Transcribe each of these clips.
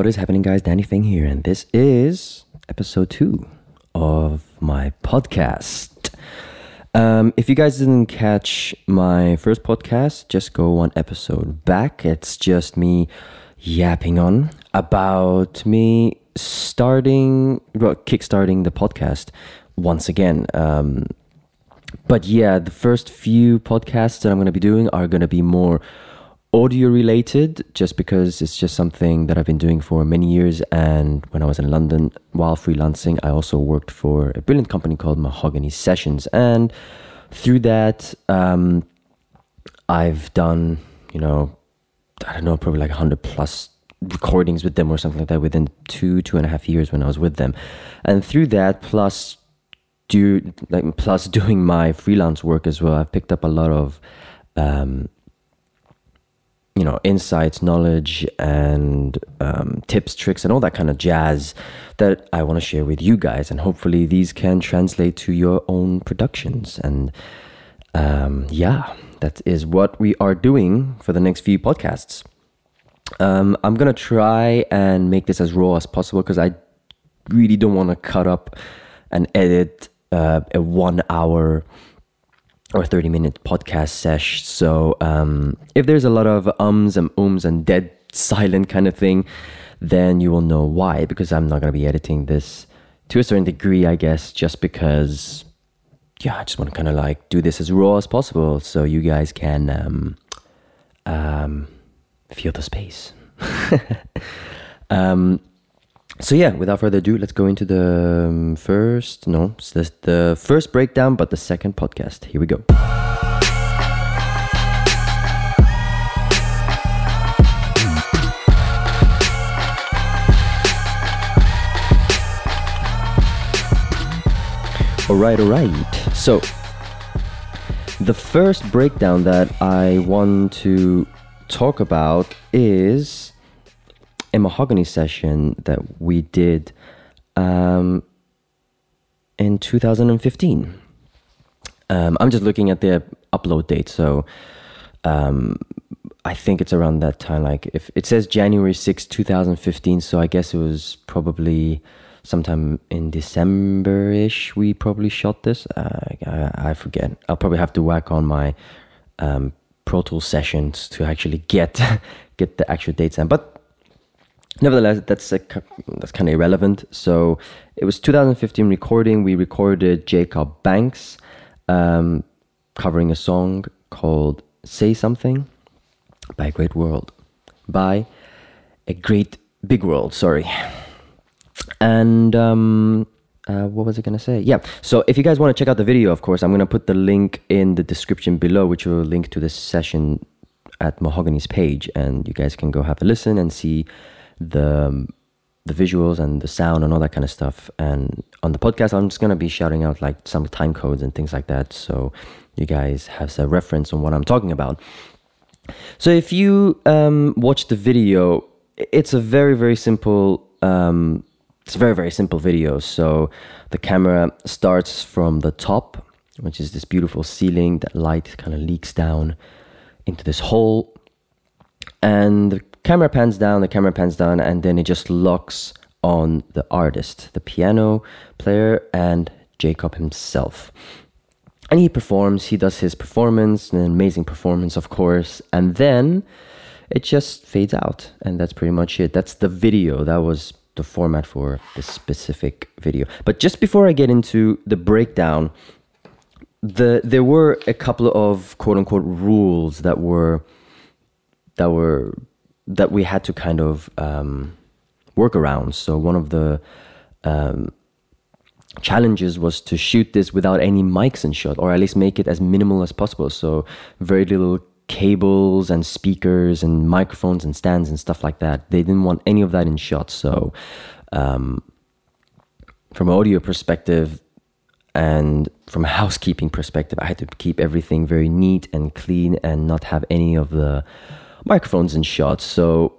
What is happening, guys? Danny Feng here, and this is episode 2 of my podcast. If you guys didn't catch my first podcast, just go one episode back. It's just me yapping on about me kickstarting the podcast once again. But yeah, the first few podcasts that I'm going to be doing are going to be more audio related, just because it's just something that I've been doing for many years. And when I was in London while freelancing, I also worked for a brilliant company called Mahogany Sessions. And through that, I've done, probably like 100 plus recordings with them or something like that within two and a half years when I was with them. And through that, plus doing my freelance work as well, I've picked up a lot of insights, knowledge, and tips, tricks, and all that kind of jazz that I want to share with you guys. And hopefully these can translate to your own productions. And that is what we are doing for the next few podcasts. I'm going to try and make this as raw as possible, because I really don't want to cut up and edit a 1 hour or 30-minute podcast sesh. So if there's a lot of ums and ooms and dead silent kind of thing, then you will know why, because I'm not going to be editing this to a certain degree, I guess, just because, I just want to kind of like do this as raw as possible so you guys can feel the space. So yeah, without further ado, let's go into the first breakdown, but the second podcast. Here we go. All right. So the first breakdown that I want to talk about is a Mahogany session that we did in 2015. I'm just looking at the upload date, so I think it's around that time. Like, if it says January 6, 2015, so I guess it was probably sometime in December-ish we probably shot this. I forget. I'll probably have to whack on my Pro Tools sessions to actually get the actual dates in. But nevertheless, that's kind of irrelevant. So it was 2015 recording. We recorded Jacob Banks covering a song called "Say Something" by A Great Big World. Sorry. And what was I gonna say? Yeah. So if you guys want to check out the video, of course, I'm gonna put the link in the description below, which will link to this session at Mahogany's page, and you guys can go have a listen and see the visuals and the sound and all that kind of stuff. And on the podcast, I'm just going to be shouting out like some time codes and things like that, so you guys have a reference on what I'm talking about. So if you watch the video, it's a very, very simple video. So the camera starts from the top, which is this beautiful ceiling that light kind of leaks down into this hole, and the camera pans down, and then it just locks on the artist, the piano player, and Jacob himself. And he does his performance, an amazing performance, of course, and then it just fades out, and that's pretty much it. That's the video. That was the format for this specific video. But just before I get into the breakdown, there were a couple of quote-unquote rules that we had to kind of work around. So one of the challenges was to shoot this without any mics in shot, or at least make it as minimal as possible. So very little cables and speakers and microphones and stands and stuff like that. They didn't want any of that in shot. So from an audio perspective, and from a housekeeping perspective, I had to keep everything very neat and clean and not have any of the microphones in shot. So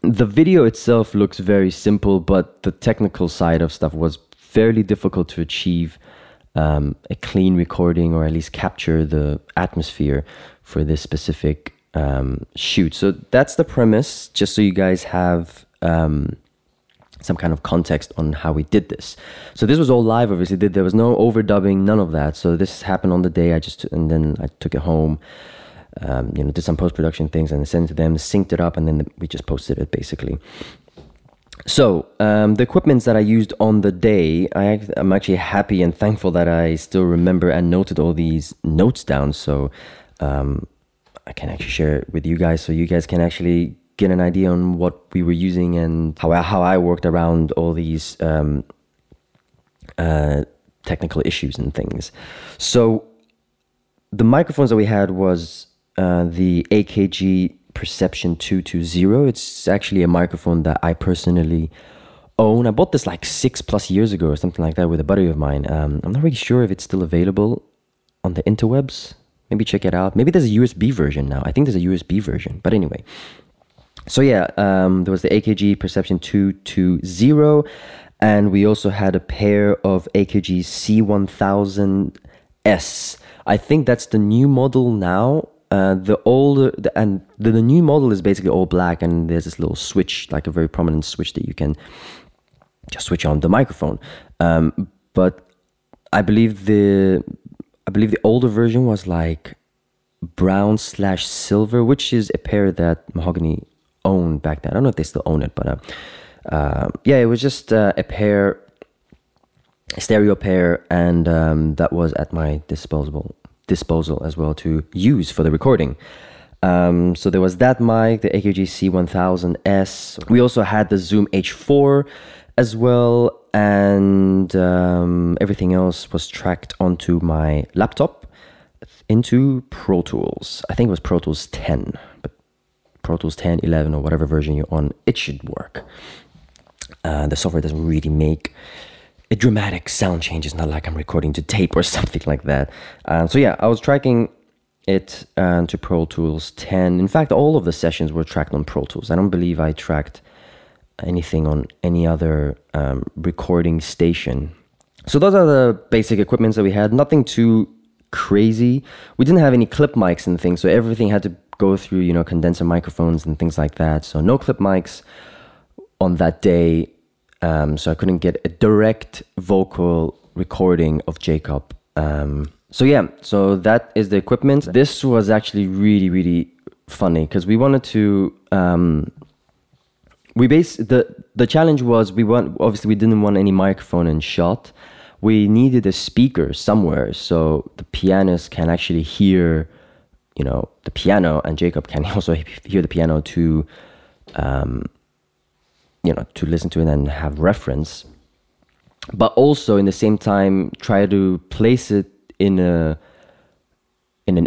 the video itself looks very simple, but the technical side of stuff was fairly difficult to achieve a clean recording, or at least capture the atmosphere for this specific shoot. So that's the premise, just so you guys have some kind of context on how we did this. So this was all live, obviously. There was no overdubbing, none of that. So this happened on the day. And then I took it home, did some post-production things and sent it to them, synced it up, and then we just posted it basically. So the equipment that I used on the day, I'm actually happy and thankful that I still remember and noted all these notes down. So I can actually share it with you guys, so you guys can actually get an idea on what we were using and how I worked around all these technical issues and things. So the microphones that we had was the AKG Perception 220. It's actually a microphone that I personally own. I bought this like 6+ years ago or something like that with a buddy of mine. I'm not really sure if it's still available on the interwebs. Maybe check it out. Maybe there's a USB version now. I think there's a USB version, but anyway. So yeah, there was the AKG Perception 220, and we also had a pair of AKG C1000S. I think that's the new model now. The new model is basically all black, and there's this little switch, like a very prominent switch that you can just switch on the microphone. But I believe the older version was like brown/silver, which is a pair that Mahogany owned back then. I don't know if they still own it, but yeah, it was just a pair, a stereo pair, and that was at my disposal as well to use for the recording. So there was that mic, the AKG C1000S. We also had the Zoom H4 as well, and everything else was tracked onto my laptop into Pro Tools. I think it was Pro Tools 10, but Pro Tools 10, 11, or whatever version you're on, it should work. The software doesn't really make a dramatic sound change. It's not like I'm recording to tape or something like that. So yeah, I was tracking it to Pro Tools 10. In fact, all of the sessions were tracked on Pro Tools. I don't believe I tracked anything on any other recording station. So those are the basic equipments that we had. Nothing too crazy. We didn't have any clip mics and things, so everything had to go through, condenser microphones and things like that. So no clip mics on that day. So I couldn't get a direct vocal recording of Jacob. So that is the equipment. This was actually really, really funny because we wanted to, the challenge was obviously we didn't want any microphone in shot. We needed a speaker somewhere so the pianist can actually hear, the piano, and Jacob can also hear the piano to, to listen to it and have reference, but also in the same time try to place it in an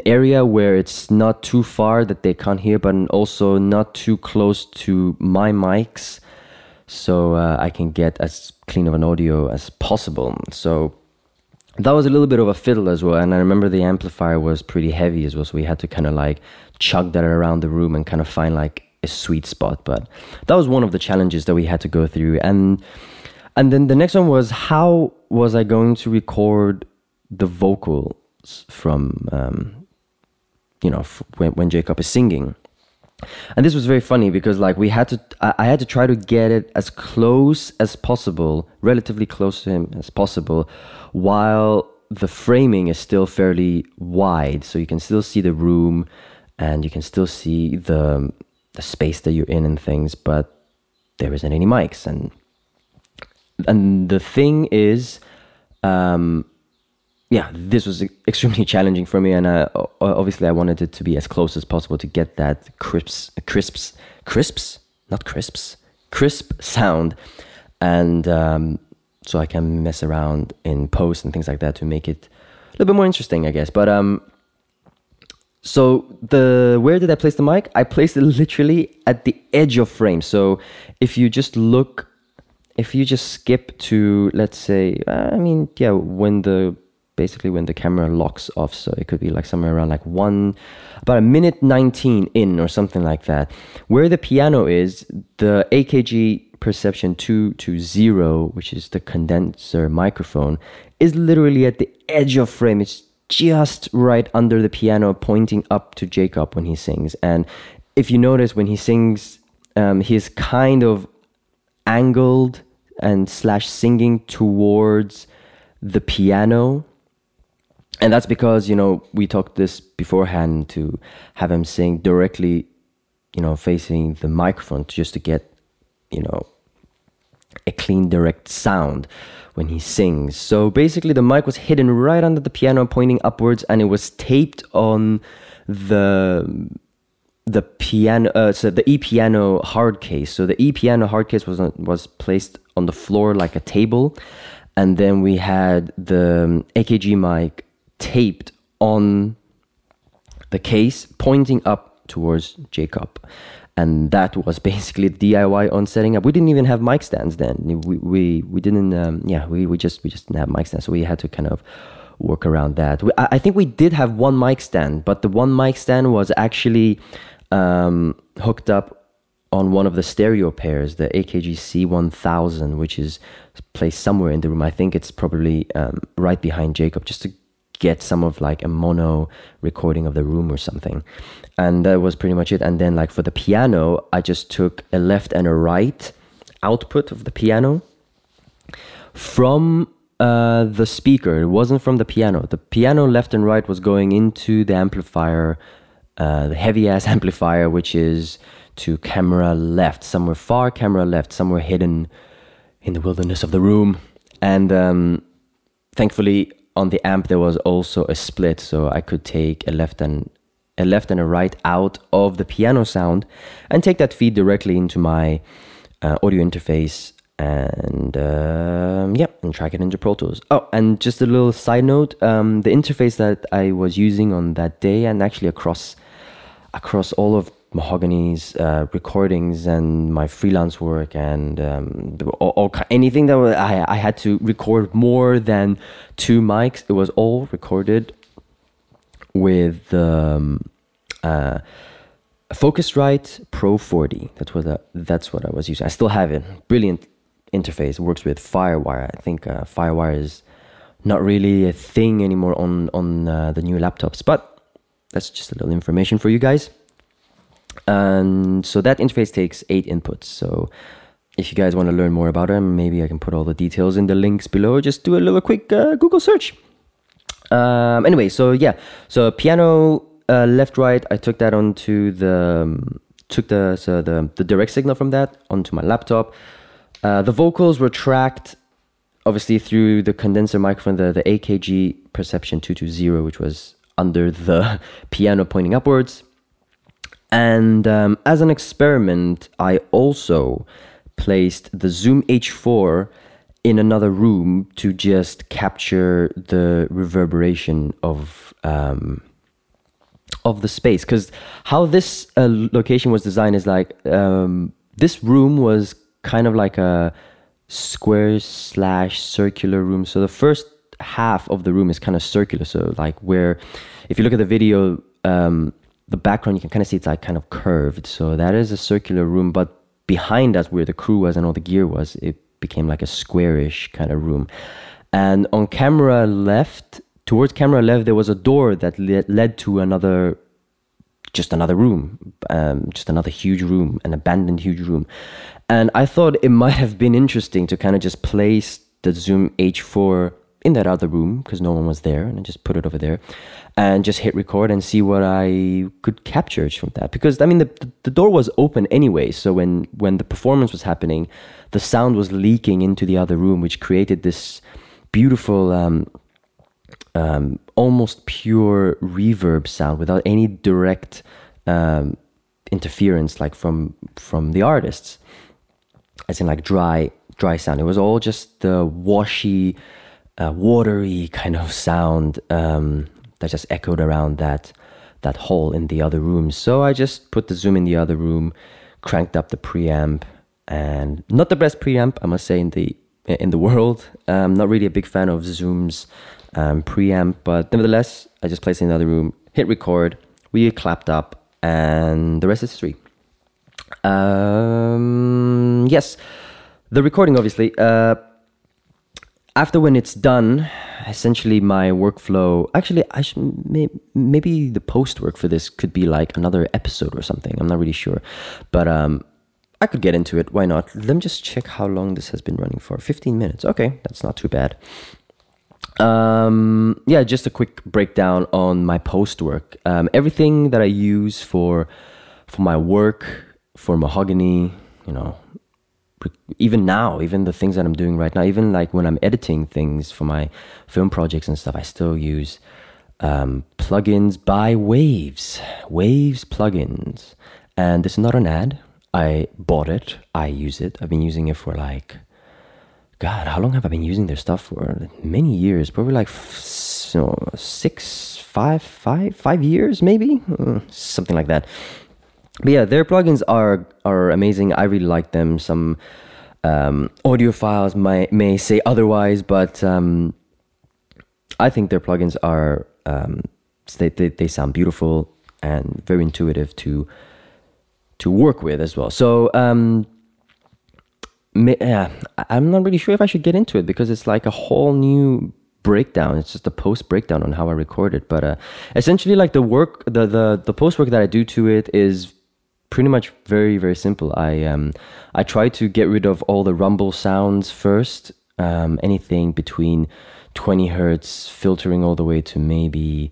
area where it's not too far that they can't hear, but also not too close to my mics, so I can get as clean of an audio as possible. So that was a little bit of a fiddle as well, and I remember the amplifier was pretty heavy as well, so we had to kind of like chug that around the room and kind of find like a sweet spot. But that was one of the challenges that we had to go through. And then the next one was, how was I going to record the vocals from when Jacob is singing? And this was very funny because like I had to try to get it as close as possible, relatively close to him as possible, while the framing is still fairly wide, so you can still see the room and you can still see the space that you're in and things, but there isn't any mics. And the thing is, this was extremely challenging for me, and obviously I wanted it to be as close as possible to get that crisp sound, and so I can mess around in post and things like that to make it a little bit more interesting, I guess. But so where did I place the mic? I placed it literally at the edge of frame. So if you just skip to, let's say, when the camera locks off, so it could be like somewhere around like about a minute 19 in or something like that. Where the piano is, the AKG Perception 220, which is the condenser microphone, is literally at the edge of frame. It's just right under the piano, pointing up to Jacob when he sings. And if you notice, when he sings, he's kind of angled and slash singing towards the piano. And that's because, you know, we talked this beforehand to have him sing directly, you know, facing the microphone, just to get, you know, a clean, direct sound when he sings. So basically the mic was hidden right under the piano, pointing upwards, and it was taped on the piano, so the e-piano hard case. So the e-piano hard case was placed on the floor like a table, and then we had the AKG mic taped on the case, pointing up towards Jacob. And that was basically DIY on setting up. We didn't even have mic stands then. We just didn't have mic stands. So we had to kind of work around that. I think we did have one mic stand, but the one mic stand was actually hooked up on one of the stereo pairs, the AKG C1000, which is placed somewhere in the room. I think it's probably right behind Jacob, just to get some of like a mono recording of the room or something. And that was pretty much it. And then like for the piano, I just took a left and a right output of the piano from the speaker. It wasn't from the piano. The piano left and right was going into the amplifier, the heavy ass amplifier, which is to camera left, somewhere far camera left, somewhere hidden in the wilderness of the room. And thankfully on the amp there was also a split, so I could take a left and a right out of the piano sound and take that feed directly into my audio interface. And and track it into Pro Tools. Oh, and just a little side note, the interface that I was using on that day, and actually across all of Mahogany's recordings and my freelance work, and anything that I had to record more than two mics, it was all recorded with Focusrite Pro 40. That's what I was using. I still have it. Brilliant interface, works with Firewire. I think Firewire is not really a thing anymore on the new laptops, but that's just a little information for you guys. And so that interface takes 8 inputs. So if you guys want to learn more about it, maybe I can put all the details in the links below. Just do a little quick Google search. Anyway, so piano left right, I took that onto the direct signal from that onto my laptop. The vocals were tracked, obviously, through the condenser microphone, the AKG Perception 220, which was under the piano pointing upwards. And as an experiment, I also placed the Zoom H4 in another room to just capture the reverberation of the space. Because how this location was designed is like, this room was kind of like a square/circular room. So the first half of the room is kind of circular. So like where, if you look at the video, the background, you can kind of see it's like kind of curved. So that is a circular room, but behind us where the crew was and all the gear was, it became like a squarish kind of room. And on camera left, towards camera left, there was a door that led to another room, just another huge room, an abandoned huge room. And I thought it might have been interesting to kind of just place the Zoom H4 in that other room because no one was there, and I just put it over there and just hit record and see what I could capture from that. Because I mean, the door was open anyway, so when the performance was happening, the sound was leaking into the other room, which created this beautiful almost pure reverb sound without any direct interference, like from the artists, as in like dry sound. It was all just the washy, watery kind of sound that just echoed around that hole in the other room. So I just put the Zoom in the other room, cranked up the preamp, and not the best preamp, I must say, in the world. I'm not really a big fan of Zoom's preamp, but nevertheless, I just placed it in another room, hit record, we clapped up, and the rest is history. Yes, the recording, obviously. After when it's done, essentially my workflow, actually I should, maybe the post work for this could be like another episode or something, I'm not really sure, but I could get into it. Why not? Let me just check how long this has been running for. 15 minutes. Okay, that's not too bad. Yeah, just a quick breakdown on my post work. Everything that I use for my work, for Mahogany, you know, even now, even the things that I'm doing right now, even like when I'm editing things for my film projects and stuff, I still use plugins by Waves. Waves plugins. And this is not an ad. I bought it. I use it. I've been using it for like, God, how long have I been using their stuff for? Many years, probably like 5 years, maybe something like that. But yeah, their plugins are amazing. I really like them. Some audiophiles may say otherwise, but I think their plugins are they sound beautiful and very intuitive to work with as well. So I'm not really sure if I should get into it because it's like a whole new breakdown. It's just a post breakdown on how I record it. But essentially, like the work, the post work that I do to it is pretty much very, very simple. I try to get rid of all the rumble sounds first. Anything between 20 hertz, filtering all the way to maybe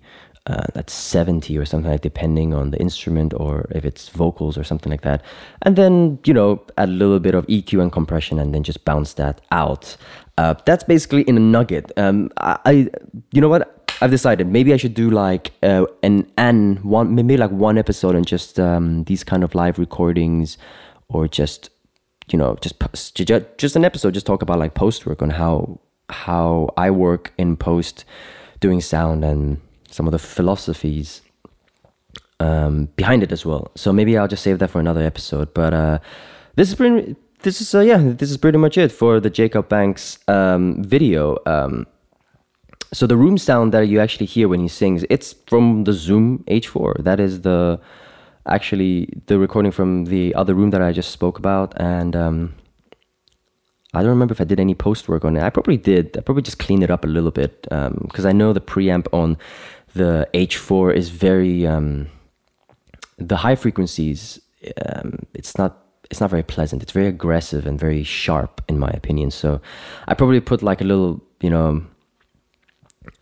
that's 70 or something, like depending on the instrument or if it's vocals or something like that. And then, you know, add a little bit of EQ and compression and then just bounce that out. That's basically in a nugget. You know what? I've decided maybe I should do like one episode and just these kind of live recordings, or just, you know, just an episode, just talk about like post work on how I work in post doing sound and some of the philosophies behind it as well. So maybe I'll just save that for another episode. But this is pretty much it for the Jacob Banks video. So the room sound that you actually hear when he sings, it's from the Zoom H4. That is the recording from the other room that I just spoke about. And I don't remember if I did any post work on it. I probably did. I probably just cleaned it up a little bit because I know the preamp on the H4 is very the high frequencies. It's not very pleasant. It's very aggressive and very sharp, in my opinion. So I probably put like a little, you know,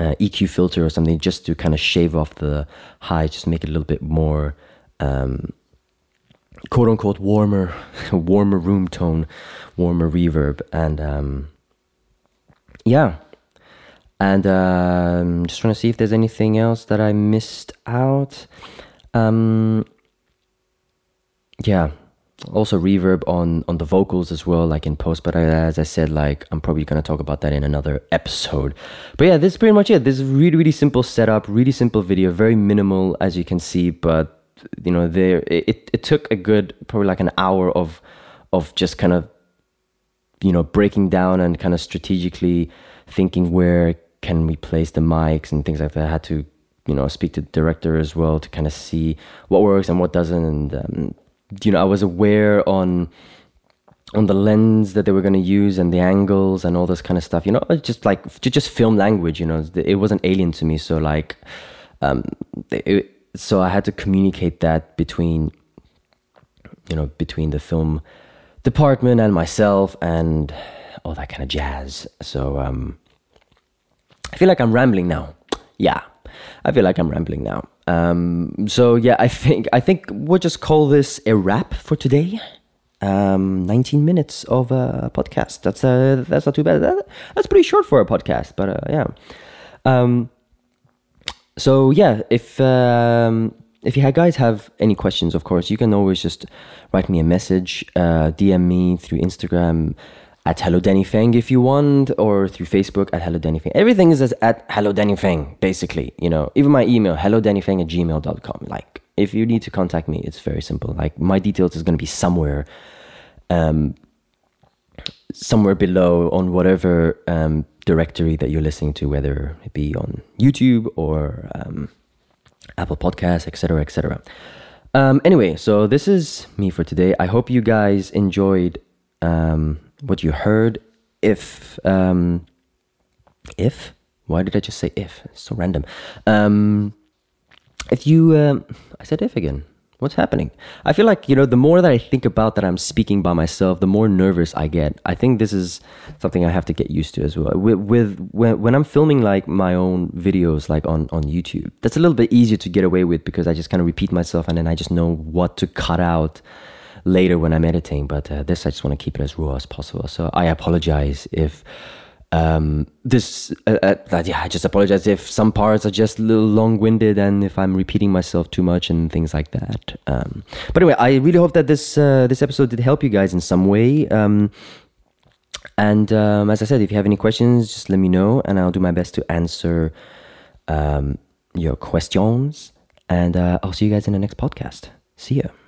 EQ filter or something just to kind of shave off the high, just make it a little bit more quote unquote warmer room tone, warmer reverb. And I'm just trying to see if there's anything else that I missed out. Also reverb on the vocals as well, like in post. But as I said, like I'm probably going to talk about that in another episode. But yeah, this is pretty much it. This is really, really simple setup, really simple video, very minimal as you can see. But you know, it took a good, probably like an hour of just kind of, you know, breaking down and kind of strategically thinking where can we place the mics and things like that. I had to, you know, speak to the director as well to kind of see what works and what doesn't. And, you know, I was aware on the lens that they were going to use and the angles and all this kind of stuff, you know, just film language, you know, it wasn't alien to me. So like, so I had to communicate that between the film department and myself and all that kind of jazz. So I feel like I'm rambling now. So yeah, I think we'll just call this a wrap for today. 19 minutes of a podcast. That's not too bad. That's pretty short for a podcast, but So yeah, if you guys have any questions, of course, you can always just write me a message, DM me through Instagram at Hello Danny Feng if you want, or through Facebook at Hello Danny Feng. Everything is at Hello Danny Feng, basically, you know. Even my email, hellodannyfeng@gmail.com. Like, if you need to contact me, it's very simple. Like, my details is going to be somewhere below on whatever directory that you're listening to, whether it be on YouTube or Apple Podcasts, etc. Anyway, so this is me for today. I hope you guys enjoyed what you heard. If why did I just say if? It's so random. If you I said if again. What's happening? I feel like, the more that I think about that I'm speaking by myself, the more nervous I get. I think this is something I have to get used to as well. When I'm filming like my own videos, like on YouTube, that's a little bit easier to get away with because I just kind of repeat myself and then I just know what to cut out later when I'm editing. But this, I just want to keep it as raw as possible. So I apologize if... I just apologize if some parts are just a little long-winded and if I'm repeating myself too much and things like that. But anyway, I really hope that this episode did help you guys in some way. And as I said, if you have any questions, just let me know and I'll do my best to answer your questions. And I'll see you guys in the next podcast. See ya.